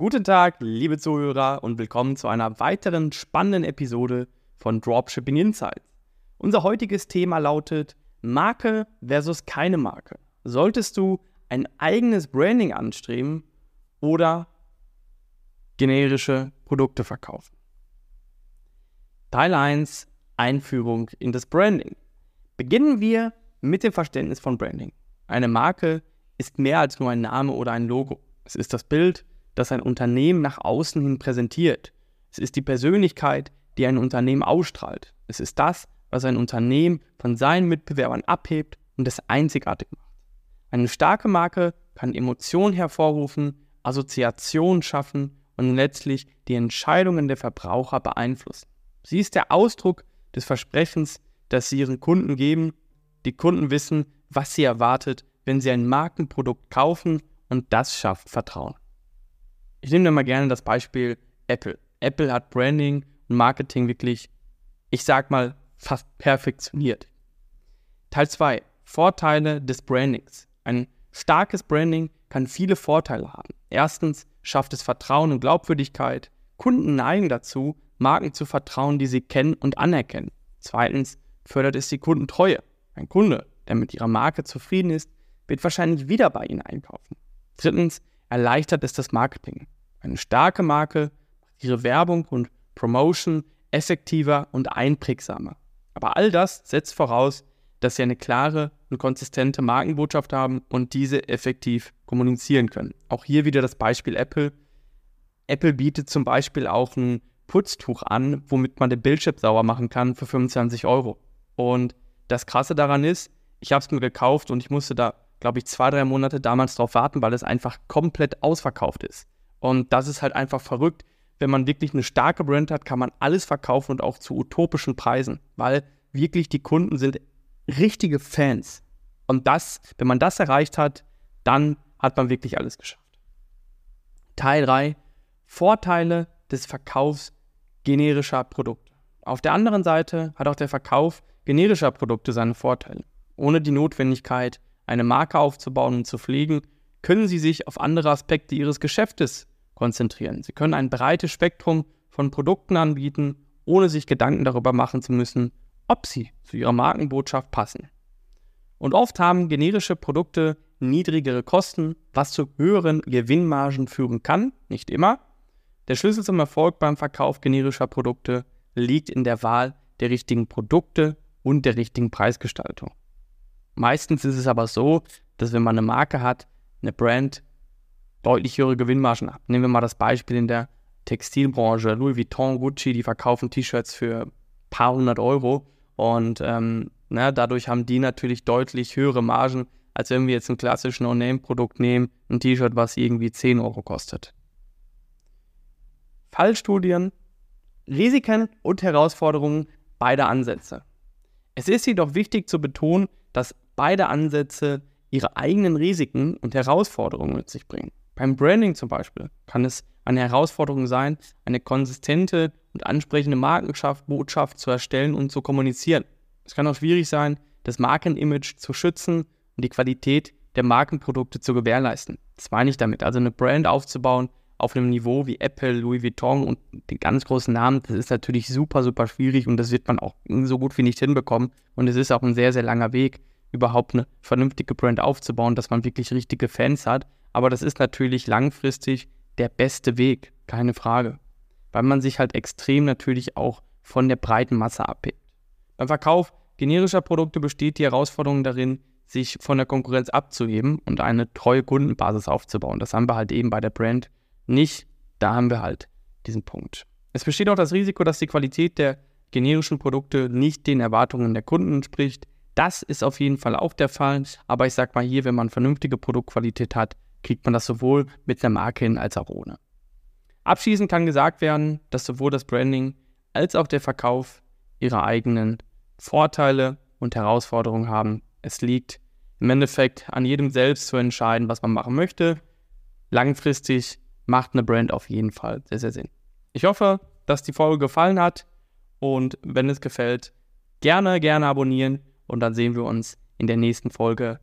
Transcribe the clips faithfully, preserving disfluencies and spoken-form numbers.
Guten Tag, liebe Zuhörer und willkommen zu einer weiteren spannenden Episode von Dropshipping Insights. Unser heutiges Thema lautet Marke versus keine Marke. Solltest du ein eigenes Branding anstreben oder generische Produkte verkaufen? Teil eins, Einführung in das Branding. Beginnen wir mit dem Verständnis von Branding. Eine Marke ist mehr als nur ein Name oder ein Logo. Es ist das Bild, das ein Unternehmen nach außen hin präsentiert. Es ist die Persönlichkeit, die ein Unternehmen ausstrahlt. Es ist das, was ein Unternehmen von seinen Mitbewerbern abhebt und es einzigartig macht. Eine starke Marke kann Emotionen hervorrufen, Assoziationen schaffen und letztlich die Entscheidungen der Verbraucher beeinflussen. Sie ist der Ausdruck des Versprechens, das sie ihren Kunden geben. Die Kunden wissen, was sie erwartet, wenn sie ein Markenprodukt kaufen, und das schafft Vertrauen. Ich nehme da mal gerne das Beispiel Apple. Apple hat Branding und Marketing wirklich, ich sag mal, fast perfektioniert. Teil zwei. Vorteile des Brandings. Ein starkes Branding kann viele Vorteile haben. Erstens schafft es Vertrauen und Glaubwürdigkeit. Kunden neigen dazu, Marken zu vertrauen, die sie kennen und anerkennen. Zweitens fördert es die Kundentreue. Ein Kunde, der mit ihrer Marke zufrieden ist, wird wahrscheinlich wieder bei ihnen einkaufen. Drittens erleichtert es das Marketing. Eine starke Marke macht ihre Werbung und Promotion effektiver und einprägsamer. Aber all das setzt voraus, dass sie eine klare und konsistente Markenbotschaft haben und diese effektiv kommunizieren können. Auch hier wieder das Beispiel Apple. Apple bietet zum Beispiel auch ein Putztuch an, womit man den Bildschirm sauber machen kann für fünfundzwanzig Euro. Und das Krasse daran ist, ich habe es mir gekauft und ich musste da, glaube ich, zwei, drei Monate damals drauf warten, weil es einfach komplett ausverkauft ist. Und das ist halt einfach verrückt. Wenn man wirklich eine starke Brand hat, kann man alles verkaufen und auch zu utopischen Preisen, weil wirklich die Kunden sind richtige Fans. Und das, wenn man das erreicht hat, dann hat man wirklich alles geschafft. Teil drei, Vorteile des Verkaufs generischer Produkte. Auf der anderen Seite hat auch der Verkauf generischer Produkte seine Vorteile. Ohne die Notwendigkeit, eine Marke aufzubauen und zu pflegen, können Sie sich auf andere Aspekte Ihres Geschäftes konzentrieren. Sie können ein breites Spektrum von Produkten anbieten, ohne sich Gedanken darüber machen zu müssen, ob sie zu Ihrer Markenbotschaft passen. Und oft haben generische Produkte niedrigere Kosten, was zu höheren Gewinnmargen führen kann, nicht immer. Der Schlüssel zum Erfolg beim Verkauf generischer Produkte liegt in der Wahl der richtigen Produkte und der richtigen Preisgestaltung. Meistens ist es aber so, dass wenn man eine Marke hat, eine Brand, deutlich höhere Gewinnmargen hat. Nehmen wir mal das Beispiel in der Textilbranche. Louis Vuitton, Gucci, die verkaufen T-Shirts für ein paar hundert Euro. Und ähm, na, dadurch haben die natürlich deutlich höhere Margen, als wenn wir jetzt ein klassisches No-Name-Produkt nehmen, ein T-Shirt, was irgendwie zehn Euro kostet. Fallstudien, Risiken und Herausforderungen beider Ansätze. Es ist jedoch wichtig zu betonen, dass beide Ansätze ihre eigenen Risiken und Herausforderungen mit sich bringen. Beim Branding zum Beispiel kann es eine Herausforderung sein, eine konsistente und ansprechende Markenbotschaft zu erstellen und zu kommunizieren. Es kann auch schwierig sein, das Markenimage zu schützen und die Qualität der Markenprodukte zu gewährleisten. Das meine ich damit. Also eine Brand aufzubauen auf einem Niveau wie Apple, Louis Vuitton und den ganz großen Namen, das ist natürlich super, super schwierig und das wird man auch so gut wie nicht hinbekommen. Und es ist auch ein sehr, sehr langer Weg, überhaupt eine vernünftige Brand aufzubauen, dass man wirklich richtige Fans hat. Aber das ist natürlich langfristig der beste Weg, keine Frage. Weil man sich halt extrem natürlich auch von der breiten Masse abhebt. Beim Verkauf generischer Produkte besteht die Herausforderung darin, sich von der Konkurrenz abzuheben und eine treue Kundenbasis aufzubauen. Das haben wir halt eben bei der Brand nicht, da haben wir halt diesen Punkt. Es besteht auch das Risiko, dass die Qualität der generischen Produkte nicht den Erwartungen der Kunden entspricht. Das ist auf jeden Fall auch der Fall, aber ich sag mal hier, wenn man vernünftige Produktqualität hat, kriegt man das sowohl mit einer Marke hin als auch ohne. Abschließend kann gesagt werden, dass sowohl das Branding als auch der Verkauf ihre eigenen Vorteile und Herausforderungen haben. Es liegt im Endeffekt an jedem selbst zu entscheiden, was man machen möchte. Langfristig macht eine Brand auf jeden Fall sehr, sehr Sinn. Ich hoffe, dass die Folge gefallen hat und wenn es gefällt, gerne, gerne abonnieren und dann sehen wir uns in der nächsten Folge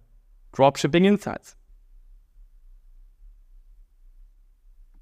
Dropshipping Insights.